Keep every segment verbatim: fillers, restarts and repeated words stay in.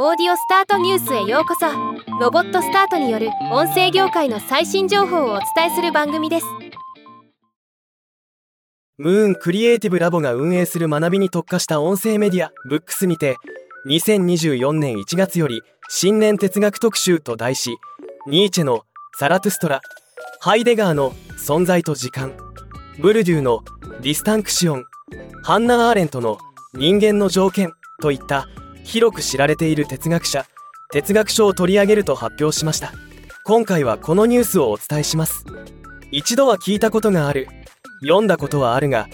オーディオスタートニュースへようこそ。ロボットスタートによる音声業界の最新情報をお伝えする番組です。ムーンクリエイティブラボが運営する学びに特化した音声メディア ブックス にてにせんにじゅうよねんいちがつより新年哲学特集と題し、ニーチェのザラトゥストラ、ハイデガーの存在と時間、ボルデューのディスタンクシオン、ハンナ・アーレントの人間の条件といった広く知られている哲学者、哲学書を取り上げると発表しました。今回はこのニュースをお伝えします。一度は聞いたことがある、読んだことはあるが、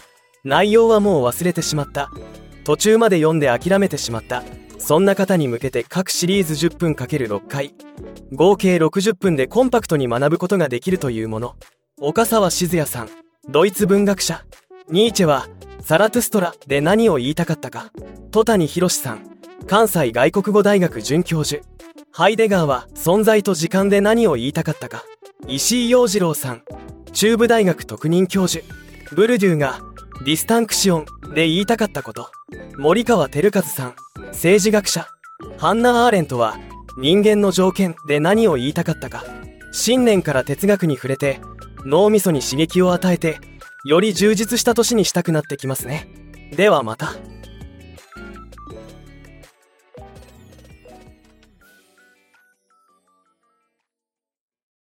内容はもう忘れてしまった、途中まで読んで諦めてしまった、そんな方に向けて各シリーズじゅっぷんかけるろっかい、合計ろくじゅっぷんでコンパクトに学ぶことができるというもの。岡沢静也さん、ドイツ文学者。ニーチェはザラトゥストラで何を言いたかったか。戸谷博さん、関西外国語大学准教授。ハイデガーは存在と時間で何を言いたかったか。石井陽次郎さん、中部大学特任教授。ボルデューがディスタンクシオンで言いたかったこと。森川照一さん、政治学者。ハンナ・アーレントは人間の条件で何を言いたかったか。新年から哲学に触れて脳みそに刺激を与えて、より充実した年にしたくなってきますね。ではまた。